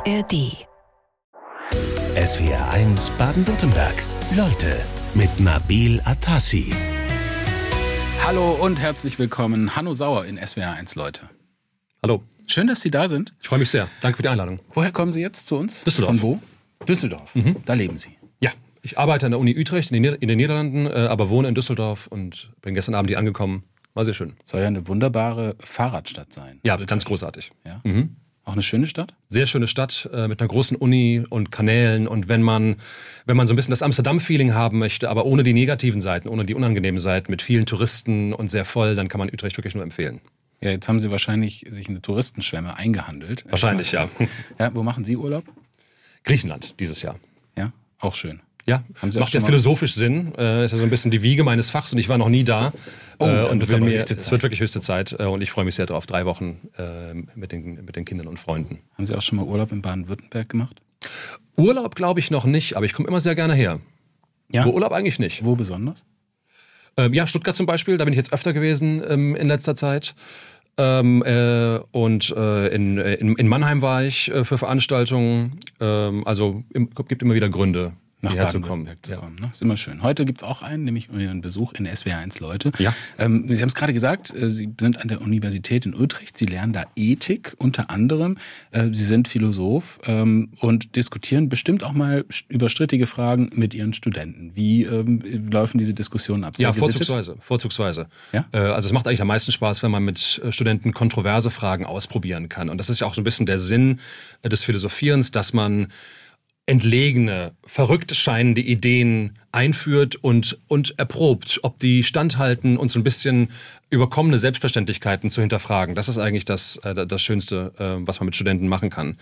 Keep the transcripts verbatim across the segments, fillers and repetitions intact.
A R D. S W R eins Baden-Württemberg. Leute mit Nabil Atassi. Hallo und herzlich willkommen, Hanno Sauer in S W R eins Leute. Hallo. Schön, dass Sie da sind. Ich freue mich sehr. Danke für die Einladung. Woher kommen Sie jetzt zu uns? Düsseldorf. Von wo? Düsseldorf. Mhm. Da leben Sie. Ja, ich arbeite an der Uni Utrecht in den Niederlanden, aber wohne in Düsseldorf und bin gestern Abend hier angekommen. War sehr schön. Soll ja eine wunderbare Fahrradstadt sein. Ja, Utrecht. Ganz großartig. Ja. Mhm. Auch eine schöne Stadt? Sehr schöne Stadt äh, mit einer großen Uni und Kanälen. Und wenn man, wenn man so ein bisschen das Amsterdam-Feeling haben möchte, aber ohne die negativen Seiten, ohne die unangenehmen Seiten, mit vielen Touristen und sehr voll, dann kann man Utrecht wirklich nur empfehlen. Ja, jetzt haben Sie wahrscheinlich sich eine Touristenschwemme eingehandelt. Wahrscheinlich, ja. ja. Wo machen Sie Urlaub? Griechenland dieses Jahr. Ja, auch schön. Ja, macht ja philosophisch Sinn. Äh, ist ja so ein bisschen die Wiege meines Fachs und ich war noch nie da. Oh, äh, und es wird wirklich höchste Zeit äh, und ich freue mich sehr drauf. Drei Wochen äh, mit den, mit den Kindern und Freunden. Haben Sie auch schon mal Urlaub in Baden-Württemberg gemacht? Urlaub glaube ich noch nicht, aber ich komme immer sehr gerne her. Ja? Wo Urlaub eigentlich nicht. Wo besonders? Ähm, ja, Stuttgart zum Beispiel, da bin ich jetzt öfter gewesen ähm, in letzter Zeit. Ähm, äh, und äh, in, in, in Mannheim war ich äh, für Veranstaltungen. Ähm, also im, gibt immer wieder Gründe, nach Baden-Württemberg zu kommen. Ja. Ne? Ist immer schön. Heute gibt es auch einen, nämlich einen Besuch in S W R eins Leute. Ja. Ähm, Sie haben es gerade gesagt, äh, Sie sind an der Universität in Utrecht, Sie lernen da Ethik unter anderem. Äh, Sie sind Philosoph ähm, und diskutieren bestimmt auch mal über strittige Fragen mit Ihren Studenten. Wie ähm, laufen diese Diskussionen ab? Sehr ja, gesittet? vorzugsweise. vorzugsweise. Ja? Äh, also es macht eigentlich am meisten Spaß, wenn man mit Studenten kontroverse Fragen ausprobieren kann. Und das ist ja auch so ein bisschen der Sinn des Philosophierens, dass man entlegene, verrückt scheinende Ideen einführt und, und erprobt, ob die standhalten und so ein bisschen überkommene Selbstverständlichkeiten zu hinterfragen. Das ist eigentlich das, das Schönste, was man mit Studenten machen kann.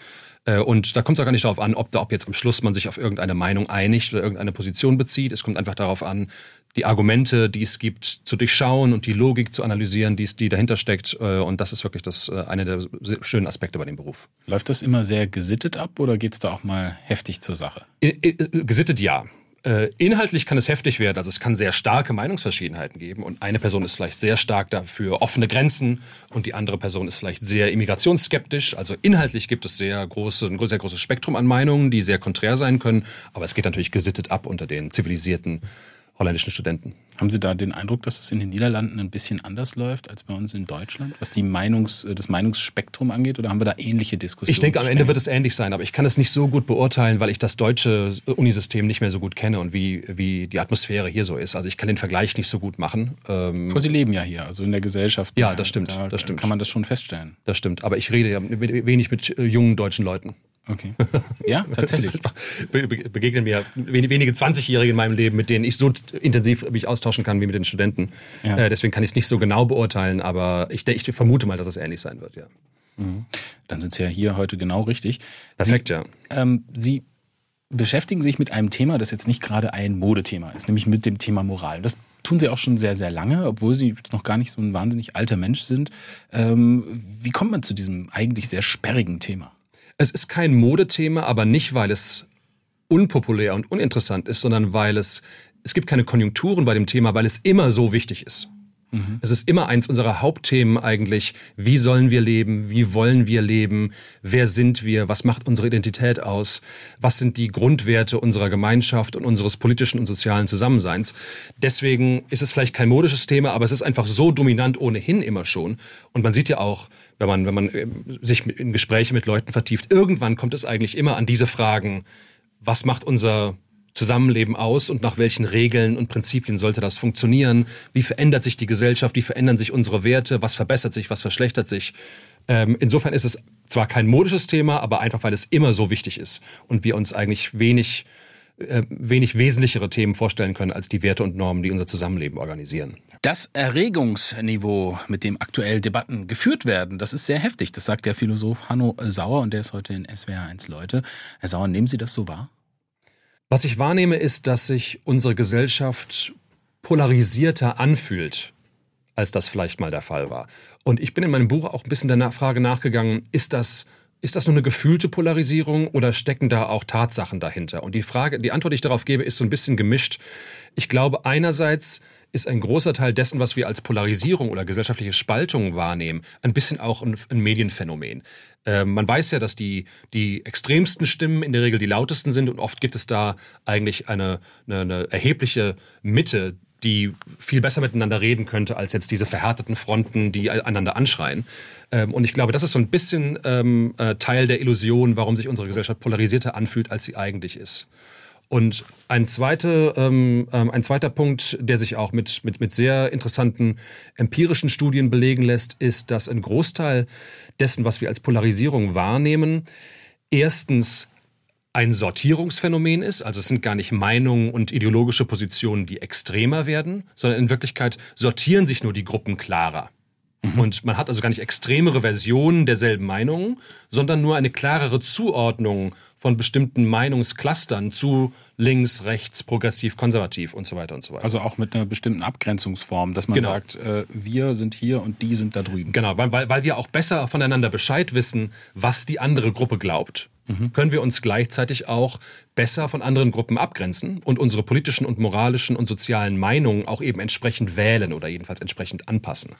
Und da kommt es auch gar nicht darauf an, ob, da, ob jetzt am Schluss man sich auf irgendeine Meinung einigt oder irgendeine Position bezieht. Es kommt einfach darauf an, die Argumente, die es gibt, zu durchschauen und die Logik zu analysieren, die, die dahinter steckt. Und das ist wirklich das, einer der schönen Aspekte bei dem Beruf. Läuft das immer sehr gesittet ab oder geht es da auch mal heftig zur Sache? Gesittet ja. Inhaltlich kann es heftig werden, also es kann sehr starke Meinungsverschiedenheiten geben und eine Person ist vielleicht sehr stark dafür offene Grenzen und die andere Person ist vielleicht sehr immigrationsskeptisch, also inhaltlich gibt es sehr große, ein sehr großes Spektrum an Meinungen, die sehr konträr sein können, aber es geht natürlich gesittet ab unter den zivilisierten holländischen Studenten. Haben Sie da den Eindruck, dass es in den Niederlanden ein bisschen anders läuft als bei uns in Deutschland, was die Meinungs-, das Meinungsspektrum angeht? Oder haben wir da ähnliche Diskussionen? Ich denke, am Ende wird es ähnlich sein, aber ich kann es nicht so gut beurteilen, weil ich das deutsche Unisystem nicht mehr so gut kenne und wie, wie die Atmosphäre hier so ist. Also ich kann den Vergleich nicht so gut machen. Ähm aber Sie leben ja hier, also in der Gesellschaft. Ja, das stimmt. Da das stimmt. Kann man das schon feststellen. Das stimmt, aber ich rede ja wenig mit jungen deutschen Leuten. Okay. Ja, tatsächlich. Be- be- begegnen mir wenige zwanzigjährige in meinem Leben, mit denen ich so intensiv mich austauschen kann wie mit den Studenten. Ja. Äh, deswegen kann ich es nicht so genau beurteilen, aber ich, ich vermute mal, dass es ähnlich sein wird, ja. Mhm. Dann sind Sie ja hier heute genau richtig. Perfekt, Sie, ja. Ähm, Sie beschäftigen sich mit einem Thema, das jetzt nicht gerade ein Modethema ist, nämlich mit dem Thema Moral. Das tun Sie auch schon sehr, sehr lange, obwohl Sie noch gar nicht so ein wahnsinnig alter Mensch sind. Ähm, wie kommt man zu diesem eigentlich sehr sperrigen Thema? Es ist kein Modethema, aber nicht, weil es unpopulär und uninteressant ist, sondern weil es, es gibt keine Konjunkturen bei dem Thema, weil es immer so wichtig ist. Mhm. Es ist immer eins unserer Hauptthemen eigentlich, wie sollen wir leben, wie wollen wir leben, wer sind wir, was macht unsere Identität aus, was sind die Grundwerte unserer Gemeinschaft und unseres politischen und sozialen Zusammenseins. Deswegen ist es vielleicht kein modisches Thema, aber es ist einfach so dominant ohnehin immer schon. Und man sieht ja auch, wenn man, wenn man sich in Gespräche mit Leuten vertieft, irgendwann kommt es eigentlich immer an diese Fragen, was macht unser Zusammenleben aus und nach welchen Regeln und Prinzipien sollte das funktionieren? Wie verändert sich die Gesellschaft? Wie verändern sich unsere Werte? Was verbessert sich? Was verschlechtert sich? Ähm, insofern ist es zwar kein modisches Thema, aber einfach, weil es immer so wichtig ist und wir uns eigentlich wenig, äh, wenig wesentlichere Themen vorstellen können als die Werte und Normen, die unser Zusammenleben organisieren. Das Erregungsniveau, mit dem aktuell Debatten geführt werden, das ist sehr heftig. Das sagt der Philosoph Hanno Sauer und der ist heute in S W R eins Leute. Herr Sauer, nehmen Sie das so wahr? Was ich wahrnehme, ist, dass sich unsere Gesellschaft polarisierter anfühlt, als das vielleicht mal der Fall war. Und ich bin in meinem Buch auch ein bisschen der Frage nachgegangen, ist das, ist das nur eine gefühlte Polarisierung oder stecken da auch Tatsachen dahinter? Und die Frage, die Antwort, die ich darauf gebe, ist so ein bisschen gemischt. Ich glaube, einerseits ist ein großer Teil dessen, was wir als Polarisierung oder gesellschaftliche Spaltung wahrnehmen, ein bisschen auch ein, ein Medienphänomen. Äh, man weiß ja, dass die, die extremsten Stimmen in der Regel die lautesten sind und oft gibt es da eigentlich eine, eine, eine erhebliche Mitte, die viel besser miteinander reden könnte, als jetzt diese verhärteten Fronten, die einander anschreien. Ähm, und ich glaube, das ist so ein bisschen ähm, äh, Teil der Illusion, warum sich unsere Gesellschaft polarisierter anfühlt, als sie eigentlich ist. Und ein, zweite, ähm, ein zweiter Punkt, der sich auch mit, mit, mit sehr interessanten empirischen Studien belegen lässt, ist, dass ein Großteil dessen, was wir als Polarisierung wahrnehmen, erstens ein Sortierungsphänomen ist. Also es sind gar nicht Meinungen und ideologische Positionen, die extremer werden, sondern in Wirklichkeit sortieren sich nur die Gruppen klarer. Mhm. Und man hat also gar nicht extremere Versionen derselben Meinungen, sondern nur eine klarere Zuordnung von bestimmten Meinungsclustern zu links, rechts, progressiv, konservativ und so weiter und so weiter. Also auch mit einer bestimmten Abgrenzungsform, dass man genau. sagt, äh, wir sind hier und die sind da drüben. Genau, weil, weil, weil wir auch besser voneinander Bescheid wissen, was die andere Gruppe glaubt. Mhm. Können wir uns gleichzeitig auch besser von anderen Gruppen abgrenzen und unsere politischen und moralischen und sozialen Meinungen auch eben entsprechend wählen oder jedenfalls entsprechend anpassen.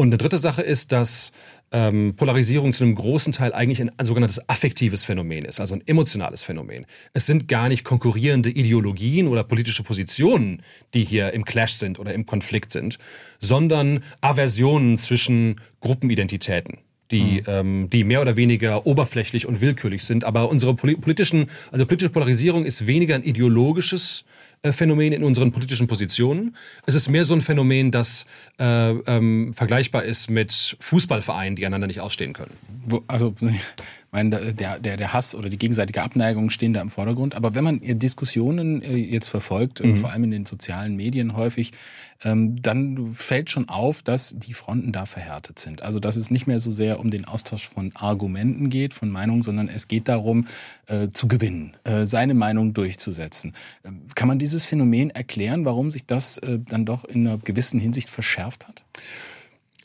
Und eine dritte Sache ist, dass ähm, Polarisierung zu einem großen Teil eigentlich ein sogenanntes affektives Phänomen ist, also ein emotionales Phänomen. Es sind gar nicht konkurrierende Ideologien oder politische Positionen, die hier im Clash sind oder im Konflikt sind, sondern Aversionen zwischen Gruppenidentitäten, die, mhm. ähm, die mehr oder weniger oberflächlich und willkürlich sind. Aber unsere politischen, also politische Polarisierung ist weniger ein ideologisches äh, Phänomen in unseren politischen Positionen. Es ist mehr so ein Phänomen, das äh, ähm, vergleichbar ist mit Fußballvereinen, die einander nicht ausstehen können. Wo, also mein, der, der, der Hass oder die gegenseitige Abneigung stehen da im Vordergrund. Aber wenn man Diskussionen jetzt verfolgt, mhm. vor allem in den sozialen Medien häufig, ähm, dann fällt schon auf, dass die Fronten da verhärtet sind. Also dass es nicht mehr so sehr um den Austausch von Argumenten geht, von Meinungen, sondern es geht darum, äh, zu gewinnen, äh, seine Meinung durchzusetzen. Äh, kann man dieses Phänomen erklären, warum sich das äh, dann doch in einer gewissen Hinsicht verschärft hat?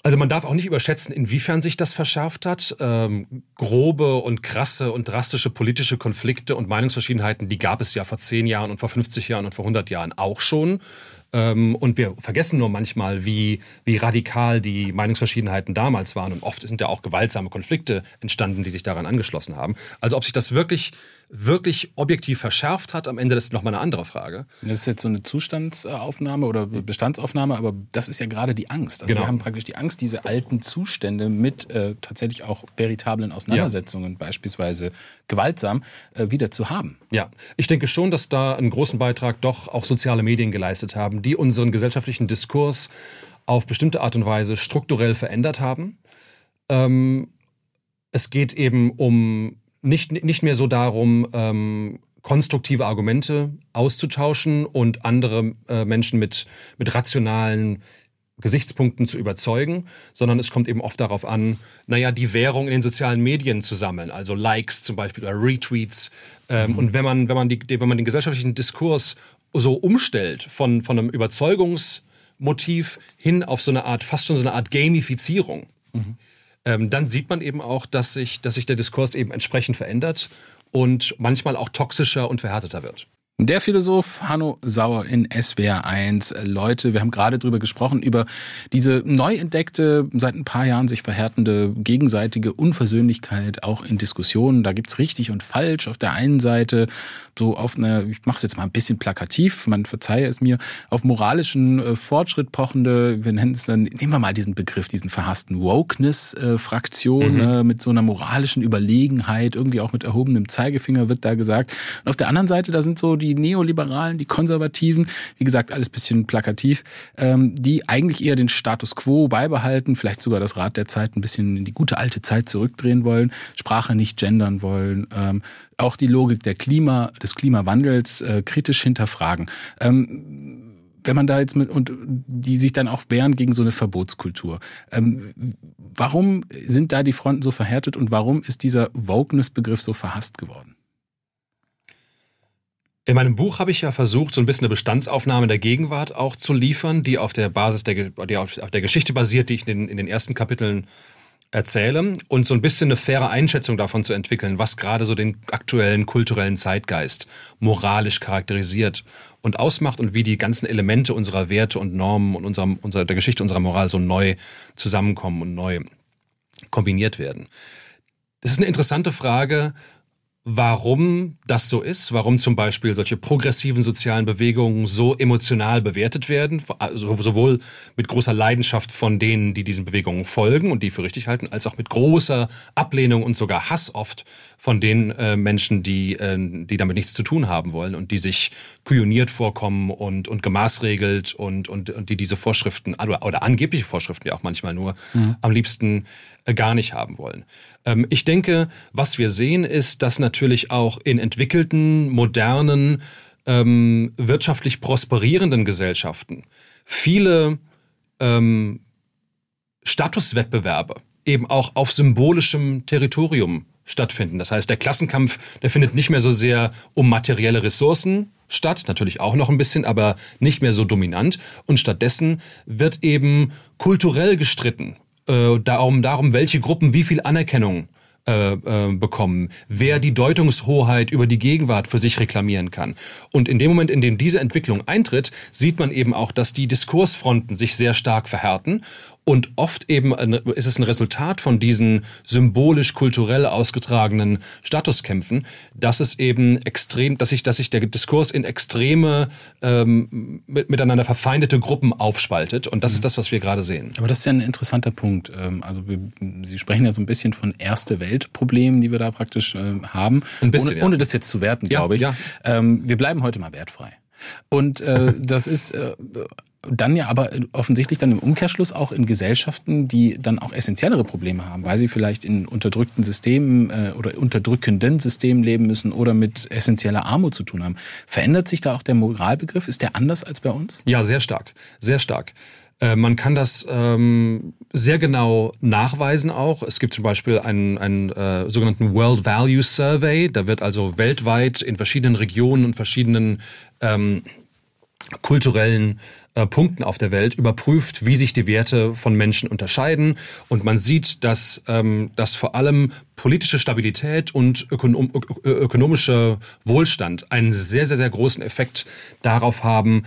Also man darf auch nicht überschätzen, inwiefern sich das verschärft hat. Ähm, grobe und krasse und drastische politische Konflikte und Meinungsverschiedenheiten, die gab es ja vor zehn Jahren und vor fünfzig Jahren und vor hundert Jahren auch schon. Ähm, und wir vergessen nur manchmal, wie, wie radikal die Meinungsverschiedenheiten damals waren. Und oft sind ja auch gewaltsame Konflikte entstanden, die sich daran angeschlossen haben. Also ob sich das wirklich, wirklich objektiv verschärft hat, am Ende ist nochmal eine andere Frage. Das ist jetzt so eine Zustandsaufnahme oder Bestandsaufnahme, aber das ist ja gerade die Angst. Also genau. Wir haben praktisch die Angst, diese alten Zustände mit äh, tatsächlich auch veritablen Auseinandersetzungen, ja. beispielsweise gewaltsam, äh, wieder zu haben. Ja, ich denke schon, dass da einen großen Beitrag doch auch soziale Medien geleistet haben, die unseren gesellschaftlichen Diskurs auf bestimmte Art und Weise strukturell verändert haben. Ähm, es geht eben um nicht, nicht mehr so darum, ähm, konstruktive Argumente auszutauschen und andere äh, Menschen mit, mit rationalen Gesichtspunkten zu überzeugen, sondern es kommt eben oft darauf an, naja, die Währung in den sozialen Medien zu sammeln, also Likes zum Beispiel oder Retweets. Ähm, mhm. Und wenn man, wenn man die, wenn man den gesellschaftlichen Diskurs so umstellt von, von einem Überzeugungsmotiv hin auf so eine Art, fast schon so eine Art Gamifizierung, mhm. ähm, dann sieht man eben auch, dass sich, dass sich der Diskurs eben entsprechend verändert und manchmal auch toxischer und verhärteter wird. Der Philosoph Hanno Sauer in S W R eins. Leute, wir haben gerade drüber gesprochen, über diese neu entdeckte, seit ein paar Jahren sich verhärtende gegenseitige Unversöhnlichkeit, auch in Diskussionen. Da gibt's richtig und falsch auf der einen Seite, so auf eine, ich mach's jetzt mal ein bisschen plakativ, man verzeihe es mir, auf moralischen Fortschritt pochende, wir nennen es dann, nehmen wir mal diesen Begriff, diesen verhassten Wokeness-Fraktion, mhm. äh, mit so einer moralischen Überlegenheit, irgendwie auch mit erhobenem Zeigefinger wird da gesagt. Und auf der anderen Seite, da sind so die die Neoliberalen, die Konservativen, wie gesagt, alles ein bisschen plakativ, die eigentlich eher den Status quo beibehalten, vielleicht sogar das Rad der Zeit ein bisschen in die gute alte Zeit zurückdrehen wollen, Sprache nicht gendern wollen, auch die Logik der Klima, des Klimawandels kritisch hinterfragen. Wenn man da jetzt mit, und die sich dann auch wehren gegen so eine Verbotskultur. Warum sind da die Fronten so verhärtet und warum ist dieser Wokeness-Begriff so verhasst geworden? In meinem Buch habe ich ja versucht, so ein bisschen eine Bestandsaufnahme der Gegenwart auch zu liefern, die auf der Basis der, die auf der Geschichte basiert, die ich in den, in den ersten Kapiteln erzähle und so ein bisschen eine faire Einschätzung davon zu entwickeln, was gerade so den aktuellen kulturellen Zeitgeist moralisch charakterisiert und ausmacht und wie die ganzen Elemente unserer Werte und Normen und unserer, unserer, der Geschichte unserer Moral so neu zusammenkommen und neu kombiniert werden. Das ist eine interessante Frage, warum das so ist, warum zum Beispiel solche progressiven sozialen Bewegungen so emotional bewertet werden, also sowohl mit großer Leidenschaft von denen, die diesen Bewegungen folgen und die für richtig halten, als auch mit großer Ablehnung und sogar Hass oft von den äh, Menschen, die, äh, die damit nichts zu tun haben wollen und die sich pioniert vorkommen und, und gemaßregelt und, und, und die diese Vorschriften oder, oder angebliche Vorschriften ja auch manchmal nur mhm. am liebsten äh, gar nicht haben wollen. Ähm, ich denke, was wir sehen, ist, dass natürlich natürlich auch in entwickelten, modernen, ähm, wirtschaftlich prosperierenden Gesellschaften viele ähm, Statuswettbewerbe eben auch auf symbolischem Territorium stattfinden. Das heißt, der Klassenkampf, der findet nicht mehr so sehr um materielle Ressourcen statt, natürlich auch noch ein bisschen, aber nicht mehr so dominant. Und stattdessen wird eben kulturell gestritten, äh, darum, darum, welche Gruppen wie viel Anerkennung bekommen, wer die Deutungshoheit über die Gegenwart für sich reklamieren kann. Und in dem Moment, in dem diese Entwicklung eintritt, sieht man eben auch, dass die Diskursfronten sich sehr stark verhärten und oft eben ist es ein Resultat von diesen symbolisch-kulturell ausgetragenen Statuskämpfen, dass es eben extrem, dass sich, dass sich der Diskurs in extreme ähm, mit, miteinander verfeindete Gruppen aufspaltet und das mhm. ist das, was wir gerade sehen. Aber das ist ja ein interessanter Punkt. Also wir, Sie sprechen ja so ein bisschen von Erste Welt Problemen, die wir da praktisch äh, haben. Ein bisschen, ohne, ja. ohne das jetzt zu werten, glaube ich. Ja, ja. Ähm, wir bleiben heute mal wertfrei. Und äh, das ist äh, dann ja aber offensichtlich dann im Umkehrschluss auch in Gesellschaften, die dann auch essentiellere Probleme haben, weil sie vielleicht in unterdrückten Systemen äh, oder unterdrückenden Systemen leben müssen oder mit essentieller Armut zu tun haben. Verändert sich da auch der Moralbegriff? Ist der anders als bei uns? Ja, sehr stark. Sehr stark. Man kann das ähm, sehr genau nachweisen auch. Es gibt zum Beispiel einen, einen äh, sogenannten World Value Survey. Da wird also weltweit in verschiedenen Regionen und verschiedenen ähm, kulturellen äh, Punkten auf der Welt überprüft, wie sich die Werte von Menschen unterscheiden. Und man sieht, dass, ähm, dass vor allem politische Stabilität und ökonom- ö- ökonomischer Wohlstand einen sehr, sehr, sehr großen Effekt darauf haben,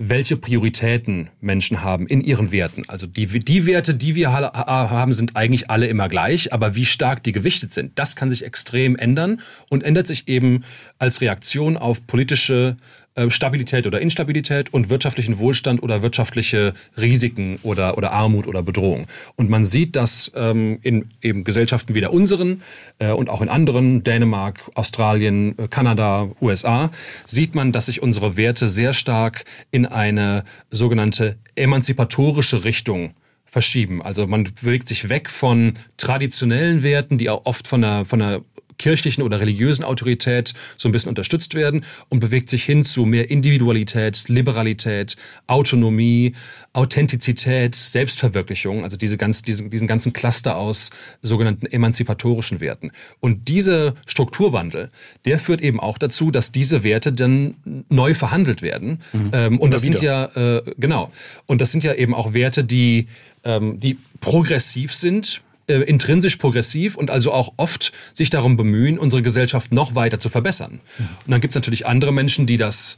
welche Prioritäten Menschen haben in ihren Werten. Also die, die Werte, die wir ha- haben, sind eigentlich alle immer gleich, aber wie stark die gewichtet sind, das kann sich extrem ändern und ändert sich eben als Reaktion auf politische äh, Stabilität oder Instabilität und wirtschaftlichen Wohlstand oder wirtschaftliche Risiken oder, oder Armut oder Bedrohung. Und man sieht, dass ähm, in eben Gesellschaften wie der unseren äh, und auch in anderen, Dänemark, Australien, Kanada, U S A, sieht man, dass sich unsere Werte sehr stark in eine sogenannte emanzipatorische Richtung verschieben. Also man bewegt sich weg von traditionellen Werten, die auch oft von einer, von einer kirchlichen oder religiösen Autorität so ein bisschen unterstützt werden und bewegt sich hin zu mehr Individualität, Liberalität, Autonomie, Authentizität, Selbstverwirklichung, also diese ganz, diesen, diesen ganzen Cluster aus sogenannten emanzipatorischen Werten. Und dieser Strukturwandel, der führt eben auch dazu, dass diese Werte dann neu verhandelt werden. Mhm. Ähm, und das sind ja, äh, genau. Und das sind ja eben auch Werte, die, ähm, die progressiv sind, intrinsisch progressiv und also auch oft sich darum bemühen, unsere Gesellschaft noch weiter zu verbessern. Und dann gibt es natürlich andere Menschen, die das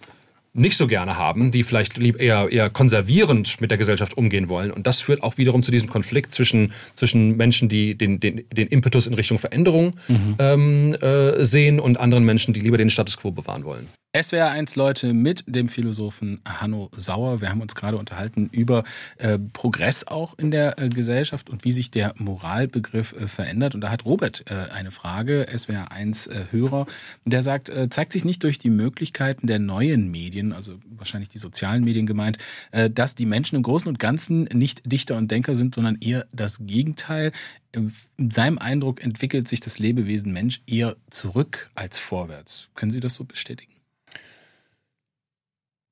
nicht so gerne haben, die vielleicht eher, eher konservierend mit der Gesellschaft umgehen wollen. Und das führt auch wiederum zu diesem Konflikt zwischen, zwischen Menschen, die den, den, den Impetus in Richtung Veränderung mhm. ähm, äh, sehen und anderen Menschen, die lieber den Status Quo bewahren wollen. S W R eins Leute mit dem Philosophen Hanno Sauer. Wir haben uns gerade unterhalten über äh, Progress auch in der äh, Gesellschaft und wie sich der Moralbegriff äh, verändert. Und da hat Robert äh, eine Frage, S W R eins äh, Hörer, der sagt, äh, zeigt sich nicht durch die Möglichkeiten der neuen Medien, also wahrscheinlich die sozialen Medien gemeint, äh, dass die Menschen im Großen und Ganzen nicht Dichter und Denker sind, sondern eher das Gegenteil. In seinem Eindruck entwickelt sich das Lebewesen Mensch eher zurück als vorwärts. Können Sie das so bestätigen?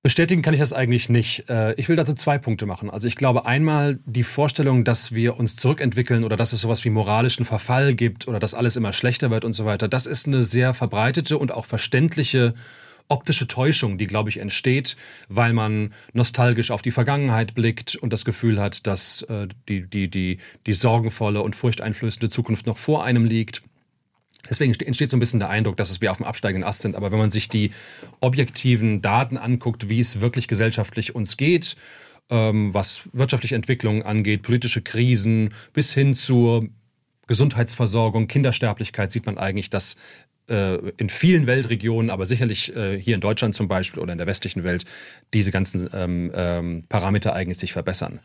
Bestätigen kann ich das eigentlich nicht. Ich will dazu zwei Punkte machen. Also ich glaube einmal die Vorstellung, dass wir uns zurückentwickeln oder dass es sowas wie moralischen Verfall gibt oder dass alles immer schlechter wird und so weiter. Das ist eine sehr verbreitete und auch verständliche optische Täuschung, die, glaube ich, entsteht, weil man nostalgisch auf die Vergangenheit blickt und das Gefühl hat, dass äh, die, die, die, die sorgenvolle und furchteinflößende Zukunft noch vor einem liegt. Deswegen entsteht so ein bisschen der Eindruck, dass wir auf dem absteigenden Ast sind. Aber wenn man sich die objektiven Daten anguckt, wie es wirklich gesellschaftlich uns geht, ähm, was wirtschaftliche Entwicklungen angeht, politische Krisen bis hin zur Gesundheitsversorgung, Kindersterblichkeit, sieht man eigentlich, dass äh, in vielen Weltregionen, aber sicherlich äh, hier in Deutschland zum Beispiel oder in der westlichen Welt, diese ganzen ähm, ähm, Parameter eigentlich sich verbessern.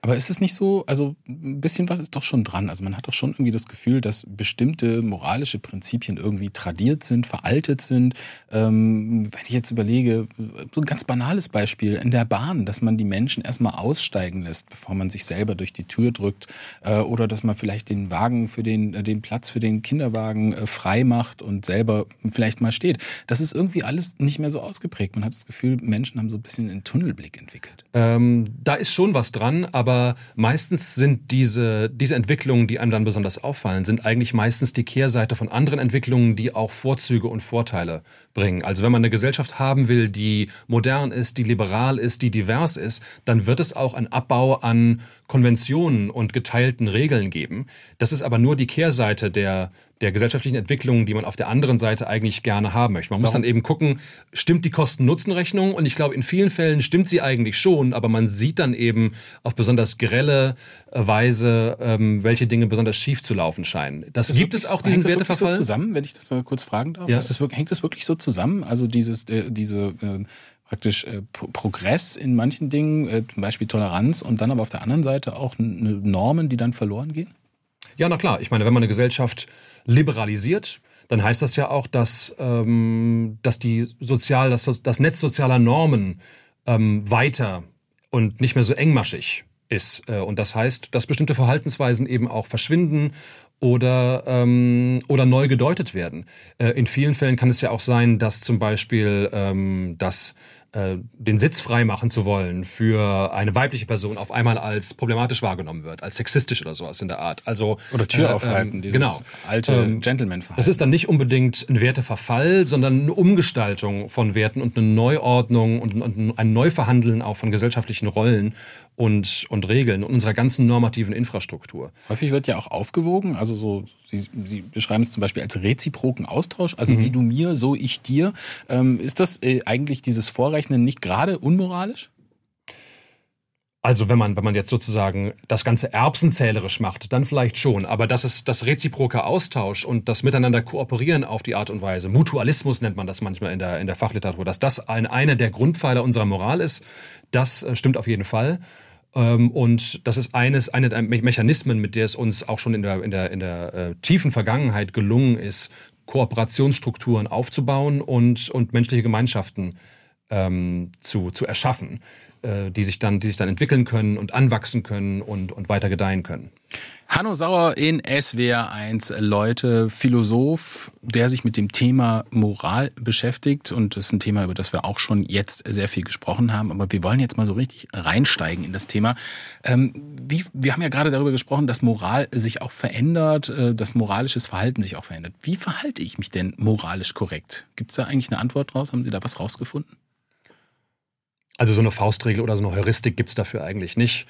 Aber ist es nicht so, also ein bisschen was ist doch schon dran. Also man hat doch schon irgendwie das Gefühl, dass bestimmte moralische Prinzipien irgendwie tradiert sind, veraltet sind. Ähm, wenn ich jetzt überlege, so ein ganz banales Beispiel in der Bahn, dass man die Menschen erstmal aussteigen lässt, bevor man sich selber durch die Tür drückt. Äh, oder dass man vielleicht den Wagen für den, den Platz für den Kinderwagen äh, frei macht und selber vielleicht mal steht. Das ist irgendwie alles nicht mehr so ausgeprägt. Man hat das Gefühl, Menschen haben so ein bisschen einen Tunnelblick entwickelt. Ähm, da ist schon was dran, aber Aber meistens sind diese, diese Entwicklungen, die einem dann besonders auffallen, sind eigentlich meistens die Kehrseite von anderen Entwicklungen, die auch Vorzüge und Vorteile bringen. Also wenn man eine Gesellschaft haben will, die modern ist, die liberal ist, die divers ist, dann wird es auch einen Abbau an Konventionen und geteilten Regeln geben. Das ist aber nur die Kehrseite der der gesellschaftlichen Entwicklungen, die man auf der anderen Seite eigentlich gerne haben möchte. Man muss Warum? Dann eben gucken, stimmt die Kosten-Nutzen-Rechnung? Und ich glaube, in vielen Fällen stimmt sie eigentlich schon, aber man sieht dann eben auf besonders grelle Weise, ähm, welche Dinge besonders schief zu laufen scheinen. Das, das gibt wirklich, es auch diesen hängt Werteverfall. Hängt das so zusammen, wenn ich das mal kurz fragen darf? Ja. Ist das, hängt das wirklich so zusammen? Also dieses, äh, diese... Äh, praktisch äh, Pro- Progress in manchen Dingen, äh, zum Beispiel Toleranz und dann aber auf der anderen Seite auch n- n- Normen, die dann verloren gehen? Ja, na klar. Ich meine, wenn man eine Gesellschaft liberalisiert, dann heißt das ja auch, dass, ähm, dass die sozial, dass das Netz sozialer Normen ähm, weiter und nicht mehr so engmaschig ist. Äh, und das heißt, dass bestimmte Verhaltensweisen eben auch verschwinden oder, ähm, oder neu gedeutet werden. Äh, in vielen Fällen kann es ja auch sein, dass zum Beispiel ähm, das, äh, den Sitz frei machen zu wollen für eine weibliche Person auf einmal als problematisch wahrgenommen wird, als sexistisch oder sowas in der Art. Also, oder Tür äh, aufhalten, ähm, dieses genau, alte ähm, Gentleman-Verhalten. Das ist dann nicht unbedingt ein Werteverfall, sondern eine Umgestaltung von Werten und eine Neuordnung und, und ein Neuverhandeln auch von gesellschaftlichen Rollen und, und Regeln und unserer ganzen normativen Infrastruktur. Häufig wird ja auch aufgewogen, also Also so, Sie, Sie beschreiben es zum Beispiel als reziproken Austausch, also mhm. wie du mir, so ich dir. Ähm, ist das äh, eigentlich dieses Vorrechnen nicht gerade unmoralisch? Also wenn man, wenn man jetzt sozusagen das Ganze erbsenzählerisch macht, dann vielleicht schon. Aber das ist das reziproke Austausch und das Miteinander kooperieren auf die Art und Weise. Mutualismus nennt man das manchmal in der, in der Fachliteratur. Dass das ein, einer der Grundpfeiler unserer Moral ist, das äh, stimmt auf jeden Fall. Und das ist eines, einer der Mechanismen, mit der es uns auch schon in der, in der, in der äh, tiefen Vergangenheit gelungen ist, Kooperationsstrukturen aufzubauen und, und menschliche Gemeinschaften ähm, zu, zu erschaffen, äh, die sich dann, die sich dann entwickeln können und anwachsen können und, und weiter gedeihen können. Hanno Sauer in S W R eins Leute, Philosoph, der sich mit dem Thema Moral beschäftigt, und das ist ein Thema, über das wir auch schon jetzt sehr viel gesprochen haben, aber wir wollen jetzt mal so richtig reinsteigen in das Thema. Ähm, wie, wir haben ja gerade darüber gesprochen, dass Moral sich auch verändert, äh, dass moralisches Verhalten sich auch verändert. Wie verhalte ich mich denn moralisch korrekt? Gibt es da eigentlich eine Antwort draus? Haben Sie da was rausgefunden? Also so eine Faustregel oder so eine Heuristik gibt es dafür eigentlich nicht.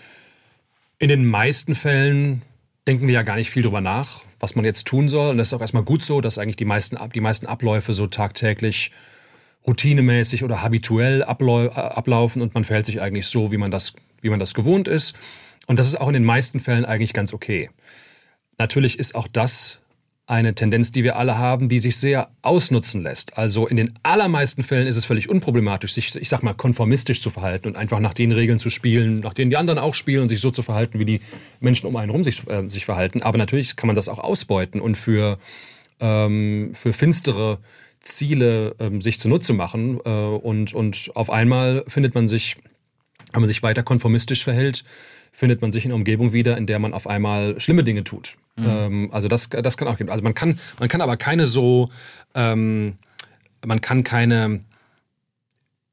In den meisten Fällen denken wir ja gar nicht viel drüber nach, was man jetzt tun soll. Und das ist auch erstmal gut so, dass eigentlich die meisten, die meisten Abläufe so tagtäglich routinemäßig oder habituell ablau- ablaufen und man verhält sich eigentlich so, wie man das, wie man das gewohnt ist. Und das ist auch in den meisten Fällen eigentlich ganz okay. Natürlich ist auch das eine Tendenz, die wir alle haben, die sich sehr ausnutzen lässt. Also in den allermeisten Fällen ist es völlig unproblematisch, sich, ich sag mal, konformistisch zu verhalten und einfach nach den Regeln zu spielen, nach denen die anderen auch spielen und sich so zu verhalten, wie die Menschen um einen herum sich, äh, sich verhalten. Aber natürlich kann man das auch ausbeuten und für, ähm, für finstere Ziele ähm, sich zunutze machen. Äh, und, und auf einmal findet man sich, wenn man sich weiter konformistisch verhält, findet man sich in einer Umgebung wieder, in der man auf einmal schlimme Dinge tut. Mhm. Ähm, also das, das kann auch geben. Also man kann, man kann aber keine so, ähm, man kann keine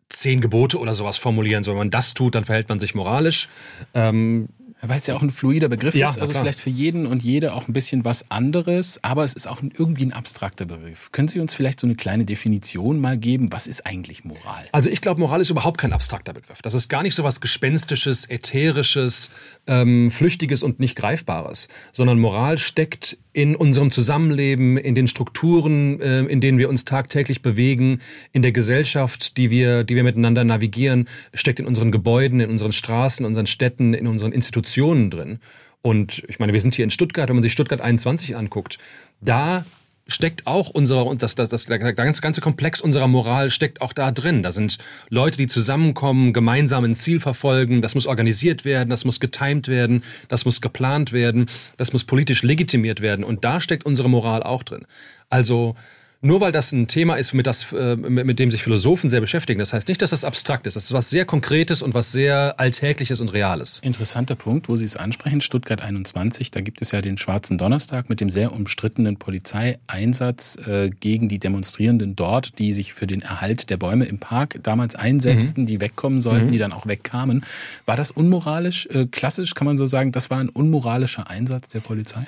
zehn Gebote oder sowas formulieren. So, wenn man das tut, dann verhält man sich moralisch. Ähm, Weil es ja auch ein fluider Begriff ja, ist, also klar. Vielleicht für jeden und jede auch ein bisschen was anderes, aber es ist auch irgendwie ein abstrakter Begriff. Können Sie uns vielleicht so eine kleine Definition mal geben? Was ist eigentlich Moral? Also ich glaube, Moral ist überhaupt kein abstrakter Begriff. Das ist gar nicht so was Gespenstisches, Ätherisches, ähm, Flüchtiges und nicht Greifbares, sondern Moral steckt in unserem Zusammenleben, in den Strukturen, äh, in denen wir uns tagtäglich bewegen, in der Gesellschaft, die wir, die wir miteinander navigieren, steckt in unseren Gebäuden, in unseren Straßen, in unseren Städten, in unseren Institutionen drin. Und ich meine, wir sind hier in Stuttgart, wenn man sich Stuttgart einundzwanzig anguckt, da steckt auch unser, und das, das, das, der ganze Komplex unserer Moral steckt auch da drin. Da sind Leute, die zusammenkommen, gemeinsam ein Ziel verfolgen, das muss organisiert werden, das muss getimt werden, das muss geplant werden, das muss politisch legitimiert werden. Und da steckt unsere Moral auch drin. Also nur weil das ein Thema ist, mit, das, mit dem sich Philosophen sehr beschäftigen, das heißt nicht, dass das abstrakt ist. Das ist was sehr Konkretes und was sehr Alltägliches und Reales. Interessanter Punkt, wo Sie es ansprechen, Stuttgart einundzwanzig, da gibt es ja den Schwarzen Donnerstag mit dem sehr umstrittenen Polizeieinsatz äh, gegen die Demonstrierenden dort, die sich für den Erhalt der Bäume im Park damals einsetzten, mhm. die wegkommen sollten, mhm. die dann auch wegkamen. War das unmoralisch? Äh, klassisch kann man so sagen, das war ein unmoralischer Einsatz der Polizei?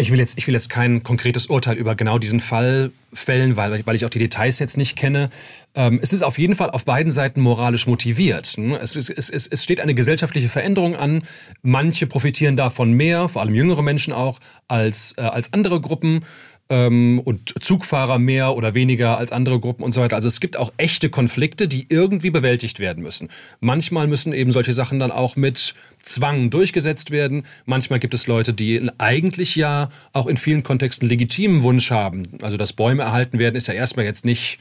Ich will jetzt, ich will jetzt kein konkretes Urteil über genau diesen Fall fällen, weil, weil ich auch die Details jetzt nicht kenne. Ähm, es ist auf jeden Fall auf beiden Seiten moralisch motiviert. Es, es, es, es steht eine gesellschaftliche Veränderung an. Manche profitieren davon mehr, vor allem jüngere Menschen auch, als, äh, als andere Gruppen. Ähm, und Zugfahrer mehr oder weniger als andere Gruppen und so weiter. Also es gibt auch echte Konflikte, die irgendwie bewältigt werden müssen. Manchmal müssen eben solche Sachen dann auch mit Zwang durchgesetzt werden. Manchmal gibt es Leute, die eigentlich ja auch in vielen Kontexten legitimen Wunsch haben. Also dass Bäume erhalten werden, ist ja erstmal jetzt nicht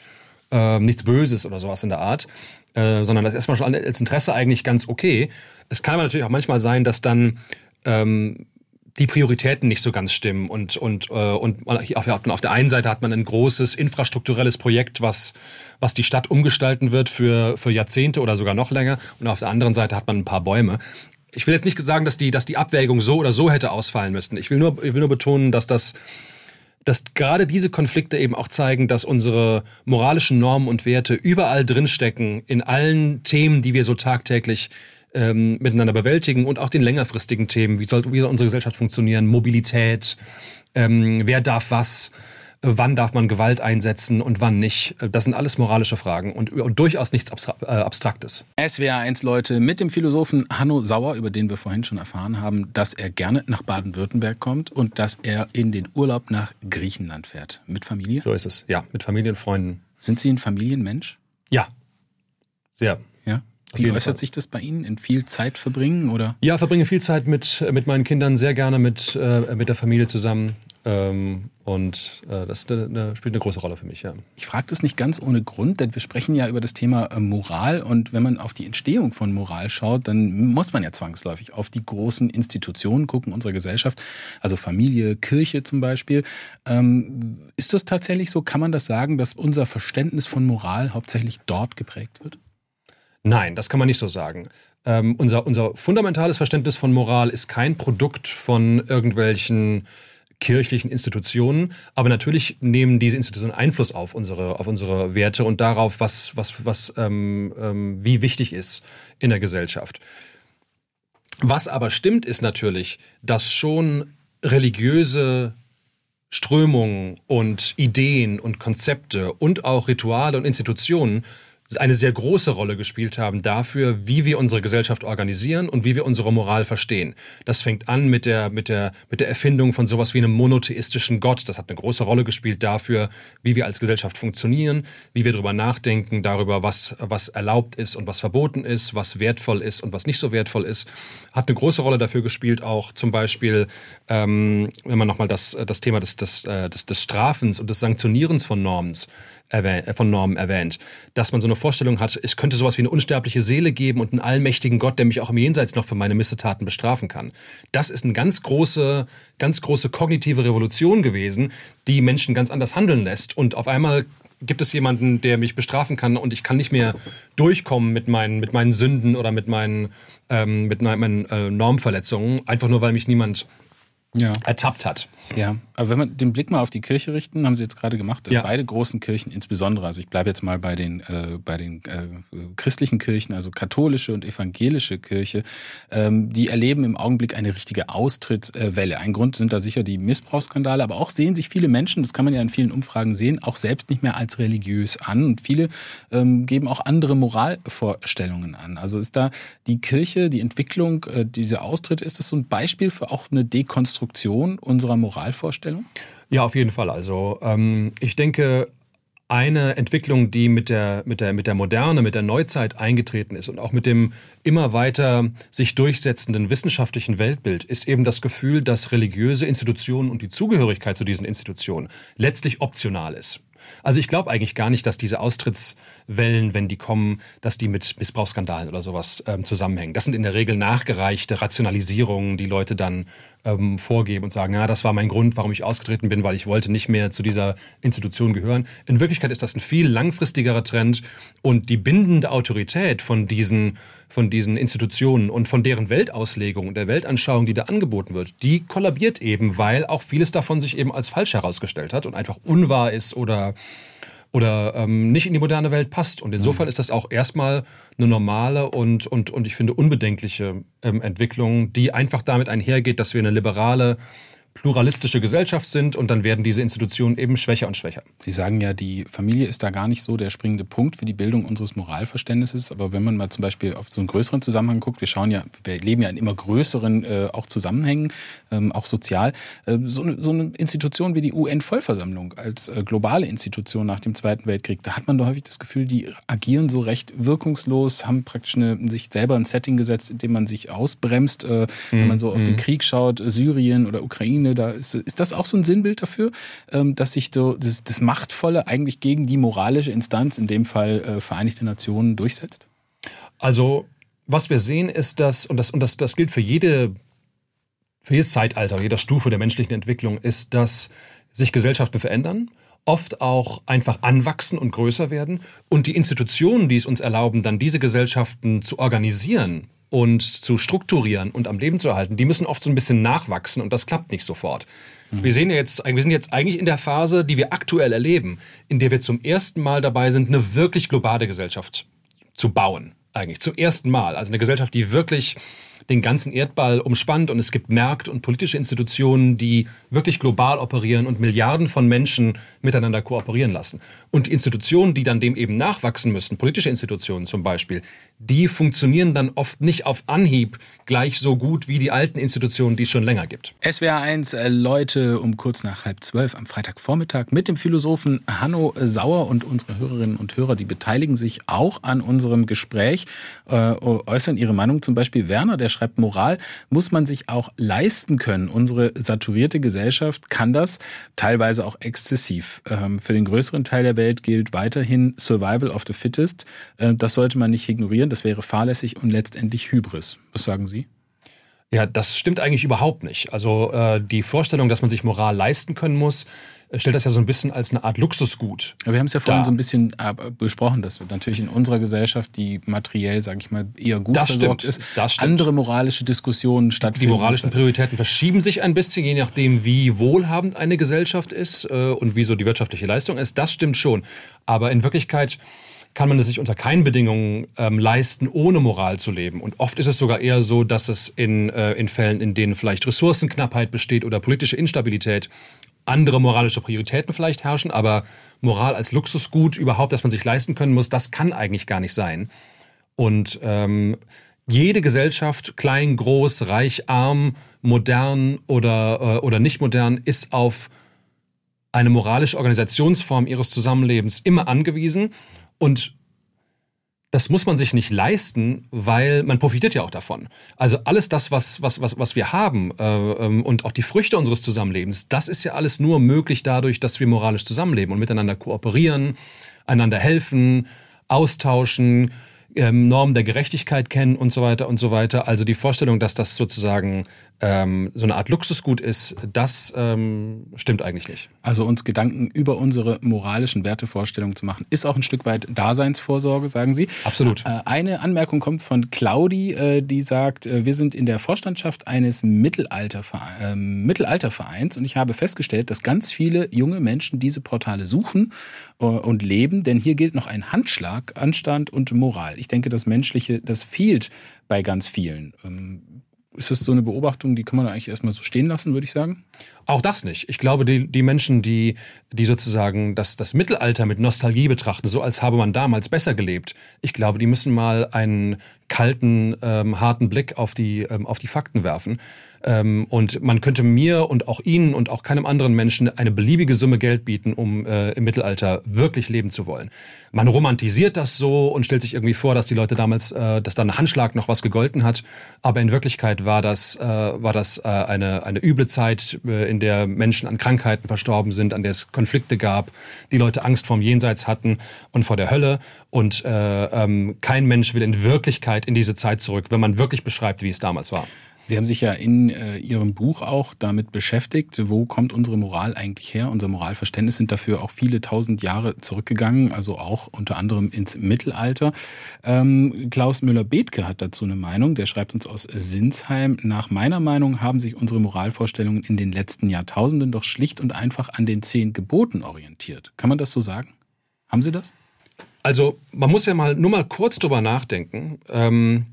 äh, nichts Böses oder sowas in der Art, äh, sondern das ist erstmal schon als Interesse eigentlich ganz okay. Es kann aber natürlich auch manchmal sein, dass dann ähm, die Prioritäten nicht so ganz stimmen. Und, und, und auf der einen Seite hat man ein großes infrastrukturelles Projekt, was, was die Stadt umgestalten wird für, für Jahrzehnte oder sogar noch länger. Und auf der anderen Seite hat man ein paar Bäume. Ich will jetzt nicht sagen, dass die, dass die Abwägung so oder so hätte ausfallen müssen. Ich will nur, ich will nur betonen, dass das, dass gerade diese Konflikte eben auch zeigen, dass unsere moralischen Normen und Werte überall drinstecken, in allen Themen, die wir so tagtäglich Ähm, miteinander bewältigen und auch den längerfristigen Themen. Wie soll, wie soll unsere Gesellschaft funktionieren? Mobilität, ähm, wer darf was, äh, wann darf man Gewalt einsetzen und wann nicht? Das sind alles moralische Fragen und, und durchaus nichts Abstra- äh, Abstraktes. S W R eins Leute mit dem Philosophen Hanno Sauer, über den wir vorhin schon erfahren haben, dass er gerne nach Baden-Württemberg kommt und dass er in den Urlaub nach Griechenland fährt. Mit Familie? So ist es, ja. Mit Familie und Freunden. Sind Sie ein Familienmensch? Ja, sehr. Ja? Wie äußert sich das bei Ihnen? In viel Zeit verbringen? Oder? Ja, verbringe viel Zeit mit, mit meinen Kindern, sehr gerne mit, äh, mit der Familie zusammen. Ähm, und äh, das ist eine, eine, spielt eine große Rolle für mich, ja. Ich frage das nicht ganz ohne Grund, denn wir sprechen ja über das Thema äh, Moral. Und wenn man auf die Entstehung von Moral schaut, dann muss man ja zwangsläufig auf die großen Institutionen gucken unserer Gesellschaft. Also Familie, Kirche zum Beispiel. Ähm, ist das tatsächlich so? Kann man das sagen, dass unser Verständnis von Moral hauptsächlich dort geprägt wird? Nein, das kann man nicht so sagen. Ähm, unser, unser fundamentales Verständnis von Moral ist kein Produkt von irgendwelchen kirchlichen Institutionen, aber natürlich nehmen diese Institutionen Einfluss auf unsere, auf unsere Werte und darauf, was, was, was, ähm, ähm, wie wichtig ist in der Gesellschaft. Was aber stimmt, ist natürlich, dass schon religiöse Strömungen und Ideen und Konzepte und auch Rituale und Institutionen eine sehr große Rolle gespielt haben dafür, wie wir unsere Gesellschaft organisieren und wie wir unsere Moral verstehen. Das fängt an mit der, mit der, mit der Erfindung von sowas wie einem monotheistischen Gott. Das hat eine große Rolle gespielt dafür, wie wir als Gesellschaft funktionieren, wie wir darüber nachdenken, darüber, was, was erlaubt ist und was verboten ist, was wertvoll ist und was nicht so wertvoll ist. Hat eine große Rolle dafür gespielt, auch zum Beispiel, ähm, wenn man nochmal das, das Thema des, des, des, des Strafens und des Sanktionierens von Normen erwähnt, von Normen erwähnt, dass man so eine Vorstellung hat, es könnte sowas wie eine unsterbliche Seele geben und einen allmächtigen Gott, der mich auch im Jenseits noch für meine Missetaten bestrafen kann. Das ist eine ganz große, ganz große kognitive Revolution gewesen, die Menschen ganz anders handeln lässt. Und auf einmal gibt es jemanden, der mich bestrafen kann und ich kann nicht mehr durchkommen mit meinen, mit meinen Sünden oder mit meinen, ähm, mit meinen äh, Normverletzungen, einfach nur, weil mich niemand ja. ertappt hat. Ja, aber wenn wir den Blick mal auf die Kirche richten, haben Sie jetzt gerade gemacht, ja. beide großen Kirchen insbesondere, also ich bleibe jetzt mal bei den, äh, bei den äh, christlichen Kirchen, also katholische und evangelische Kirche, ähm, die erleben im Augenblick eine richtige Austrittswelle. Ein Grund sind da sicher die Missbrauchsskandale, aber auch sehen sich viele Menschen, das kann man ja in vielen Umfragen sehen, auch selbst nicht mehr als religiös an und viele ähm, geben auch andere Moralvorstellungen an. Also ist da die Kirche, die Entwicklung, äh, dieser Austritt, ist das so ein Beispiel für auch eine Dekonstruktion unserer Moral? Moralvorstellung? Ja, auf jeden Fall. Also ähm, ich denke, eine Entwicklung, die mit der, mit der, mit der Moderne, mit der Neuzeit eingetreten ist und auch mit dem immer weiter sich durchsetzenden wissenschaftlichen Weltbild, ist eben das Gefühl, dass religiöse Institutionen und die Zugehörigkeit zu diesen Institutionen letztlich optional ist. Also ich glaube eigentlich gar nicht, dass diese Austrittswellen, wenn die kommen, dass die mit Missbrauchsskandalen oder sowas ähm, zusammenhängen. Das sind in der Regel nachgereichte Rationalisierungen, die Leute dann ähm, vorgeben und sagen, ja, das war mein Grund, warum ich ausgetreten bin, weil ich wollte nicht mehr zu dieser Institution gehören. In Wirklichkeit ist das ein viel langfristigerer Trend und die bindende Autorität von diesen, von diesen Institutionen und von deren Weltauslegung und der Weltanschauung, die da angeboten wird, die kollabiert eben, weil auch vieles davon sich eben als falsch herausgestellt hat und einfach unwahr ist oder oder ähm, nicht in die moderne Welt passt. Und insofern ist das auch erstmal eine normale und, und, und ich finde unbedenkliche ähm, Entwicklung, die einfach damit einhergeht, dass wir eine liberale, pluralistische Gesellschaft sind und dann werden diese Institutionen eben schwächer und schwächer. Sie sagen ja, die Familie ist da gar nicht so der springende Punkt für die Bildung unseres Moralverständnisses, aber wenn man mal zum Beispiel auf so einen größeren Zusammenhang guckt, wir schauen ja, wir leben ja in immer größeren äh, auch Zusammenhängen, ähm, auch sozial, äh, so, ne, so eine Institution wie die U N-Vollversammlung als äh, globale Institution nach dem Zweiten Weltkrieg, da hat man doch häufig das Gefühl, die agieren so recht wirkungslos, haben praktisch eine, sich selber ein Setting gesetzt, in dem man sich ausbremst, äh, mhm. wenn man so auf mhm. den Krieg schaut, Syrien oder Ukraine. Da ist, ist das auch so ein Sinnbild dafür, dass sich so das, das Machtvolle eigentlich gegen die moralische Instanz, in dem Fall äh, Vereinigte Nationen, durchsetzt? Also was wir sehen ist, dass, und, das, und das, das gilt für, jede, für jedes Zeitalter, jeder Stufe der menschlichen Entwicklung, ist, dass sich Gesellschaften verändern, oft auch einfach anwachsen und größer werden und die Institutionen, die es uns erlauben, dann diese Gesellschaften zu organisieren, und zu strukturieren und am Leben zu erhalten, die müssen oft so ein bisschen nachwachsen und das klappt nicht sofort. Mhm. Wir sehen ja jetzt, wir sind jetzt eigentlich in der Phase, die wir aktuell erleben, in der wir zum ersten Mal dabei sind, eine wirklich globale Gesellschaft zu bauen. Eigentlich zum ersten Mal. Also eine Gesellschaft, die wirklich den ganzen Erdball umspannt und es gibt Märkte und politische Institutionen, die wirklich global operieren und Milliarden von Menschen miteinander kooperieren lassen. Und die Institutionen, die dann dem eben nachwachsen müssen, politische Institutionen zum Beispiel, die funktionieren dann oft nicht auf Anhieb gleich so gut wie die alten Institutionen, die es schon länger gibt. S W R eins Leute um kurz nach halb zwölf am Freitagvormittag mit dem Philosophen Hanno Sauer und unsere Hörerinnen und Hörer, die beteiligen sich auch an unserem Gespräch, äh, äußern ihre Meinung, zum Beispiel Werner, der schreibt, Moral muss man sich auch leisten können. Unsere saturierte Gesellschaft kann das, teilweise auch exzessiv. Für den größeren Teil der Welt gilt weiterhin Survival of the Fittest. Das sollte man nicht ignorieren, das wäre fahrlässig und letztendlich Hybris. Was sagen Sie? Ja, das stimmt eigentlich überhaupt nicht. Also äh, die Vorstellung, dass man sich Moral leisten können muss, äh, stellt das ja so ein bisschen als eine Art Luxusgut. Ja, wir haben es ja vorhin da. so ein bisschen äh, besprochen, dass wir natürlich in unserer Gesellschaft, die materiell, sage ich mal, eher gut das versorgt stimmt. ist, das andere moralische Diskussionen stattfinden. Die moralischen Prioritäten verschieben sich ein bisschen, je nachdem, wie wohlhabend eine Gesellschaft ist äh, und wie so die wirtschaftliche Leistung ist. Das stimmt schon. Aber in Wirklichkeit kann man es sich unter keinen Bedingungen ähm, leisten, ohne Moral zu leben. Und oft ist es sogar eher so, dass es in, äh, in Fällen, in denen vielleicht Ressourcenknappheit besteht oder politische Instabilität, andere moralische Prioritäten vielleicht herrschen. Aber Moral als Luxusgut überhaupt, dass man sich leisten können muss, das kann eigentlich gar nicht sein. Und ähm, jede Gesellschaft, klein, groß, reich, arm, modern oder, äh, oder nicht modern, ist auf eine moralische Organisationsform ihres Zusammenlebens immer angewiesen. Und das muss man sich nicht leisten, weil man profitiert ja auch davon. Also alles das, was, was, was, was wir haben äh, und auch die Früchte unseres Zusammenlebens, das ist ja alles nur möglich dadurch, dass wir moralisch zusammenleben und miteinander kooperieren, einander helfen, austauschen, ähm, Normen der Gerechtigkeit kennen und so weiter und so weiter. Also die Vorstellung, dass das sozusagen ähm, so eine Art Luxusgut ist, das ähm, stimmt eigentlich nicht. Also uns Gedanken über unsere moralischen Wertevorstellungen zu machen, ist auch ein Stück weit Daseinsvorsorge, sagen Sie. Absolut. Eine Anmerkung kommt von Claudi, die sagt, wir sind in der Vorstandschaft eines Mittelaltervereins, äh, Mittelaltervereins und ich habe festgestellt, dass ganz viele junge Menschen diese Portale suchen äh, und leben, denn hier gilt noch ein Handschlag, Anstand und Moral. Ich denke, das Menschliche, das fehlt bei ganz vielen. Ähm, Ist das so eine Beobachtung, die kann man eigentlich erstmal so stehen lassen, würde ich sagen? Auch das nicht. Ich glaube, die, die Menschen, die, die sozusagen das, das Mittelalter mit Nostalgie betrachten, so als habe man damals besser gelebt, ich glaube, die müssen mal einen kalten, ähm, harten Blick auf die, ähm, auf die Fakten werfen. Ähm, und man könnte mir und auch Ihnen und auch keinem anderen Menschen eine beliebige Summe Geld bieten, um äh, im Mittelalter wirklich leben zu wollen. Man romantisiert das so und stellt sich irgendwie vor, dass die Leute damals, äh, dass da ein Handschlag noch was gegolten hat, aber in Wirklichkeit war das, äh, war das äh, eine, eine üble Zeit, äh, in der Menschen an Krankheiten verstorben sind, an der es Konflikte gab, die Leute Angst vorm Jenseits hatten und vor der Hölle. Und äh, ähm, kein Mensch will in Wirklichkeit in diese Zeit zurück, wenn man wirklich beschreibt, wie es damals war. Sie haben sich ja in äh, Ihrem Buch auch damit beschäftigt, wo kommt unsere Moral eigentlich her? Unser Moralverständnis sind dafür auch viele tausend Jahre zurückgegangen, also auch unter anderem ins Mittelalter. Ähm, Klaus Müller-Bethke hat dazu eine Meinung, der schreibt uns aus Sinsheim. Nach meiner Meinung haben sich unsere Moralvorstellungen in den letzten Jahrtausenden doch schlicht und einfach an den zehn Geboten orientiert. Kann man das so sagen? Haben Sie das? Also man muss ja mal nur mal kurz drüber nachdenken, ähm,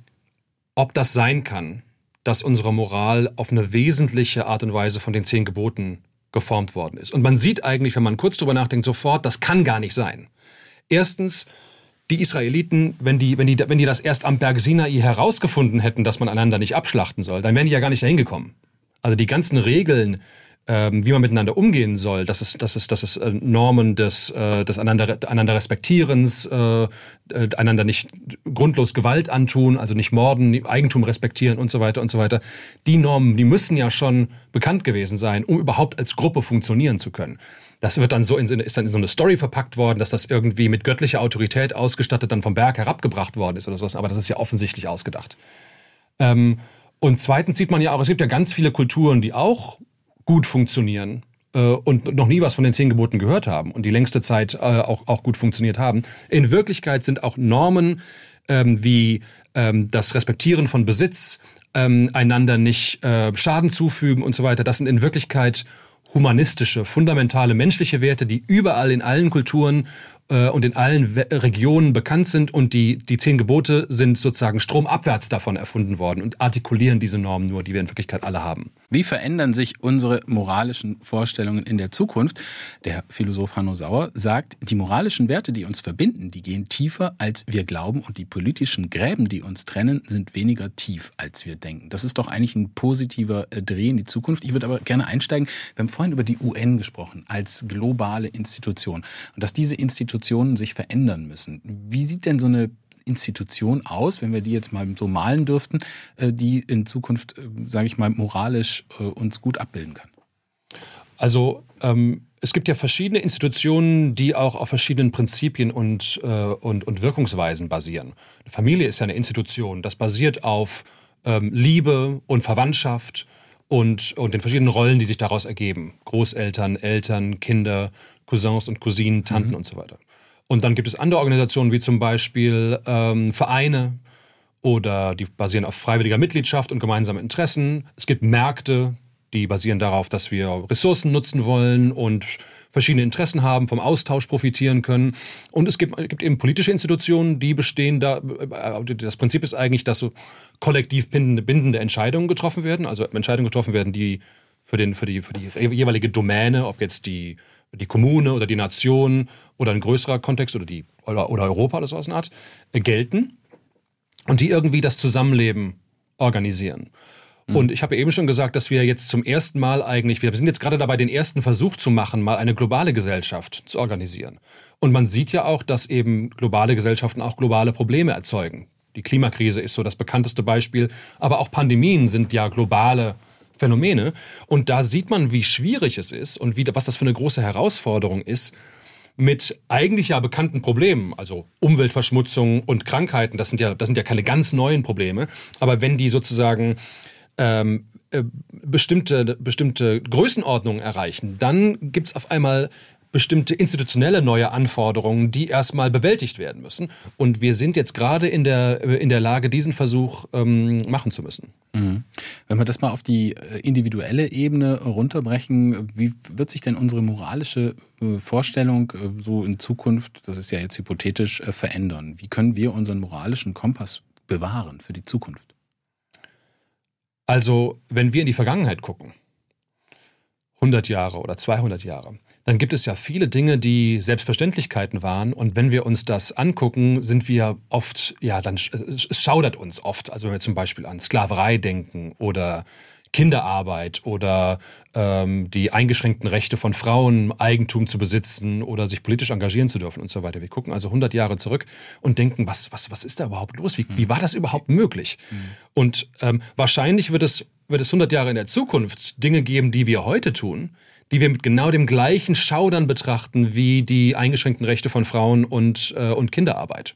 ob das sein kann, dass unsere Moral auf eine wesentliche Art und Weise von den zehn Geboten geformt worden ist. Und man sieht eigentlich, wenn man kurz drüber nachdenkt, sofort, das kann gar nicht sein. Erstens, die Israeliten, wenn die, wenn die, wenn die das erst am Berg Sinai herausgefunden hätten, dass man einander nicht abschlachten soll, dann wären die ja gar nicht dahin gekommen. Also die ganzen Regeln, ähm, wie man miteinander umgehen soll, das ist, das ist, das ist äh, Normen des, äh, des einander, einander Respektierens, äh, äh, einander nicht grundlos Gewalt antun, also nicht morden, Eigentum respektieren und so weiter und so weiter. Die Normen, die müssen ja schon bekannt gewesen sein, um überhaupt als Gruppe funktionieren zu können. Das wird dann so in, ist dann in so eine Story verpackt worden, dass das irgendwie mit göttlicher Autorität ausgestattet dann vom Berg herabgebracht worden ist oder sowas, aber das ist ja offensichtlich ausgedacht. Ähm, und zweitens sieht man ja auch, es gibt ja ganz viele Kulturen, die auch gut funktionieren äh, und noch nie was von den zehn Geboten gehört haben und die längste Zeit äh, auch, auch gut funktioniert haben. In Wirklichkeit sind auch Normen ähm, wie ähm, das Respektieren von Besitz, ähm, einander nicht äh, Schaden zufügen und so weiter, das sind in Wirklichkeit humanistische, fundamentale menschliche Werte, die überall in allen Kulturen äh, und in allen We- Regionen bekannt sind und die, die zehn Gebote sind sozusagen stromabwärts davon erfunden worden und artikulieren diese Normen nur, die wir in Wirklichkeit alle haben. Wie verändern sich unsere moralischen Vorstellungen in der Zukunft? Der Philosoph Hanno Sauer sagt, die moralischen Werte, die uns verbinden, die gehen tiefer, als wir glauben und die politischen Gräben, die uns trennen, sind weniger tief, als wir denken. Das ist doch eigentlich ein positiver Dreh in die Zukunft. Ich würde aber gerne einsteigen, wir haben vorhin über die U N gesprochen, als globale Institution und dass diese Institutionen sich verändern müssen. Wie sieht denn so eine Institution aus, wenn wir die jetzt mal so malen dürften, die in Zukunft, sage ich mal, moralisch uns gut abbilden kann? Also ähm, es gibt ja verschiedene Institutionen, die auch auf verschiedenen Prinzipien und, äh, und, und Wirkungsweisen basieren. Eine Familie ist ja eine Institution, das basiert auf ähm, Liebe und Verwandtschaft, Und, und den verschiedenen Rollen, die sich daraus ergeben. Großeltern, Eltern, Kinder, Cousins und Cousinen, Tanten mhm. und so weiter. Und dann gibt es andere Organisationen, wie zum Beispiel ähm, Vereine oder die basieren auf freiwilliger Mitgliedschaft und gemeinsamen Interessen. Es gibt Märkte, die basieren darauf, dass wir Ressourcen nutzen wollen und verschiedene Interessen haben, vom Austausch profitieren können. Und es gibt, gibt eben politische Institutionen, die bestehen da. Das Prinzip ist eigentlich, dass so kollektiv bindende, bindende Entscheidungen getroffen werden. Also Entscheidungen getroffen werden, die für, den, für, die, für die jeweilige Domäne, ob jetzt die, die Kommune oder die Nation oder ein größerer Kontext oder, die, oder, oder Europa oder so aus einer Art, gelten und die irgendwie das Zusammenleben organisieren. Und ich habe eben schon gesagt, dass wir jetzt zum ersten Mal eigentlich, wir sind jetzt gerade dabei, den ersten Versuch zu machen, mal eine globale Gesellschaft zu organisieren. Und man sieht ja auch, dass eben globale Gesellschaften auch globale Probleme erzeugen. Die Klimakrise ist so das bekannteste Beispiel, aber auch Pandemien sind ja globale Phänomene. Und da sieht man, wie schwierig es ist und wie, was das für eine große Herausforderung ist, mit eigentlich ja bekannten Problemen, also Umweltverschmutzung und Krankheiten, das sind ja, das sind ja keine ganz neuen Probleme, aber wenn die sozusagen ähm, äh, bestimmte, bestimmte Größenordnungen erreichen, dann gibt es auf einmal bestimmte institutionelle neue Anforderungen, die erstmal bewältigt werden müssen. Und wir sind jetzt gerade in der, in der Lage, diesen Versuch ähm, machen zu müssen. Mhm. Wenn wir das mal auf die individuelle Ebene runterbrechen, wie wird sich denn unsere moralische Vorstellung so in Zukunft, das ist ja jetzt hypothetisch, verändern? Wie können wir unseren moralischen Kompass bewahren für die Zukunft? Also, wenn wir in die Vergangenheit gucken, hundert Jahre oder zweihundert Jahre, dann gibt es ja viele Dinge, die Selbstverständlichkeiten waren. Und wenn wir uns das angucken, sind wir oft, ja, dann es schaudert uns oft. Also wenn wir zum Beispiel an Sklaverei denken oder Kinderarbeit oder ähm, die eingeschränkten Rechte von Frauen, Eigentum zu besitzen oder sich politisch engagieren zu dürfen und so weiter. Wir gucken also hundert Jahre zurück und denken, was, was, was ist da überhaupt los? Wie, wie war das überhaupt möglich? Und ähm, wahrscheinlich wird es wird es hundert Jahre in der Zukunft Dinge geben, die wir heute tun, die wir mit genau dem gleichen Schaudern betrachten wie die eingeschränkten Rechte von Frauen und, äh, und Kinderarbeit.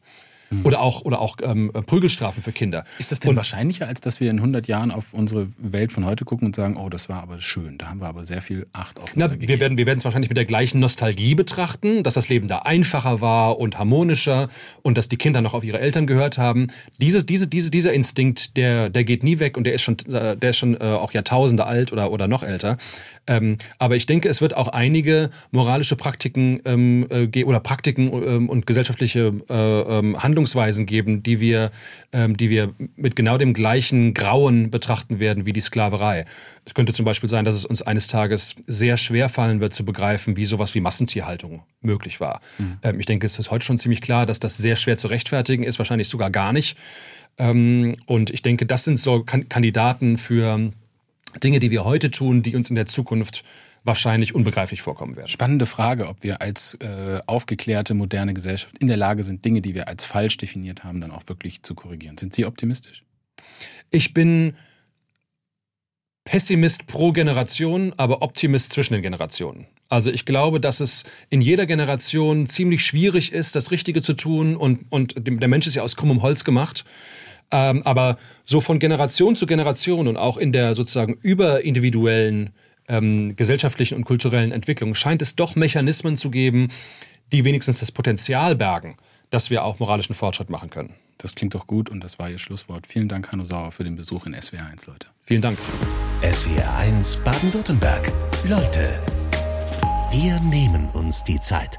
Mhm. Oder auch, oder auch ähm, Prügelstrafen für Kinder. Ist das denn und, wahrscheinlicher, als dass wir in hundert Jahren auf unsere Welt von heute gucken und sagen, oh, das war aber schön, da haben wir aber sehr viel Acht auf. Na, wir werden wir werden es wahrscheinlich mit der gleichen Nostalgie betrachten, dass das Leben da einfacher war und harmonischer und dass die Kinder noch auf ihre Eltern gehört haben. Dieses, diese, diese, dieser Instinkt, der, der geht nie weg und der ist schon, der ist schon äh, auch Jahrtausende alt oder, oder noch älter. Ähm, aber ich denke, es wird auch einige moralische Praktiken ähm, äh, oder Praktiken ähm, und gesellschaftliche äh, ähm, Handlungen geben, die wir, ähm, die wir mit genau dem gleichen Grauen betrachten werden wie die Sklaverei. Es könnte zum Beispiel sein, dass es uns eines Tages sehr schwer fallen wird, zu begreifen, wie sowas wie Massentierhaltung möglich war. Mhm. Ähm, ich denke, es ist heute schon ziemlich klar, dass das sehr schwer zu rechtfertigen ist, wahrscheinlich sogar gar nicht. Ähm, und ich denke, das sind so kan- Kandidaten für Dinge, die wir heute tun, die uns in der Zukunft wahrscheinlich unbegreiflich vorkommen werden. Spannende Frage, ob wir als äh, aufgeklärte, moderne Gesellschaft in der Lage sind, Dinge, die wir als falsch definiert haben, dann auch wirklich zu korrigieren. Sind Sie optimistisch? Ich bin Pessimist pro Generation, aber Optimist zwischen den Generationen. Also ich glaube, dass es in jeder Generation ziemlich schwierig ist, das Richtige zu tun und, und der Mensch ist ja aus krummem Holz gemacht. Ähm, aber so von Generation zu Generation und auch in der sozusagen überindividuellen Ähm, gesellschaftlichen und kulturellen Entwicklung scheint es doch Mechanismen zu geben, die wenigstens das Potenzial bergen, dass wir auch moralischen Fortschritt machen können. Das klingt doch gut und das war Ihr Schlusswort. Vielen Dank, Hanno Sauer, für den Besuch in S W R eins, Leute. Vielen Dank. S W R eins Baden-Württemberg. Leute, wir nehmen uns die Zeit.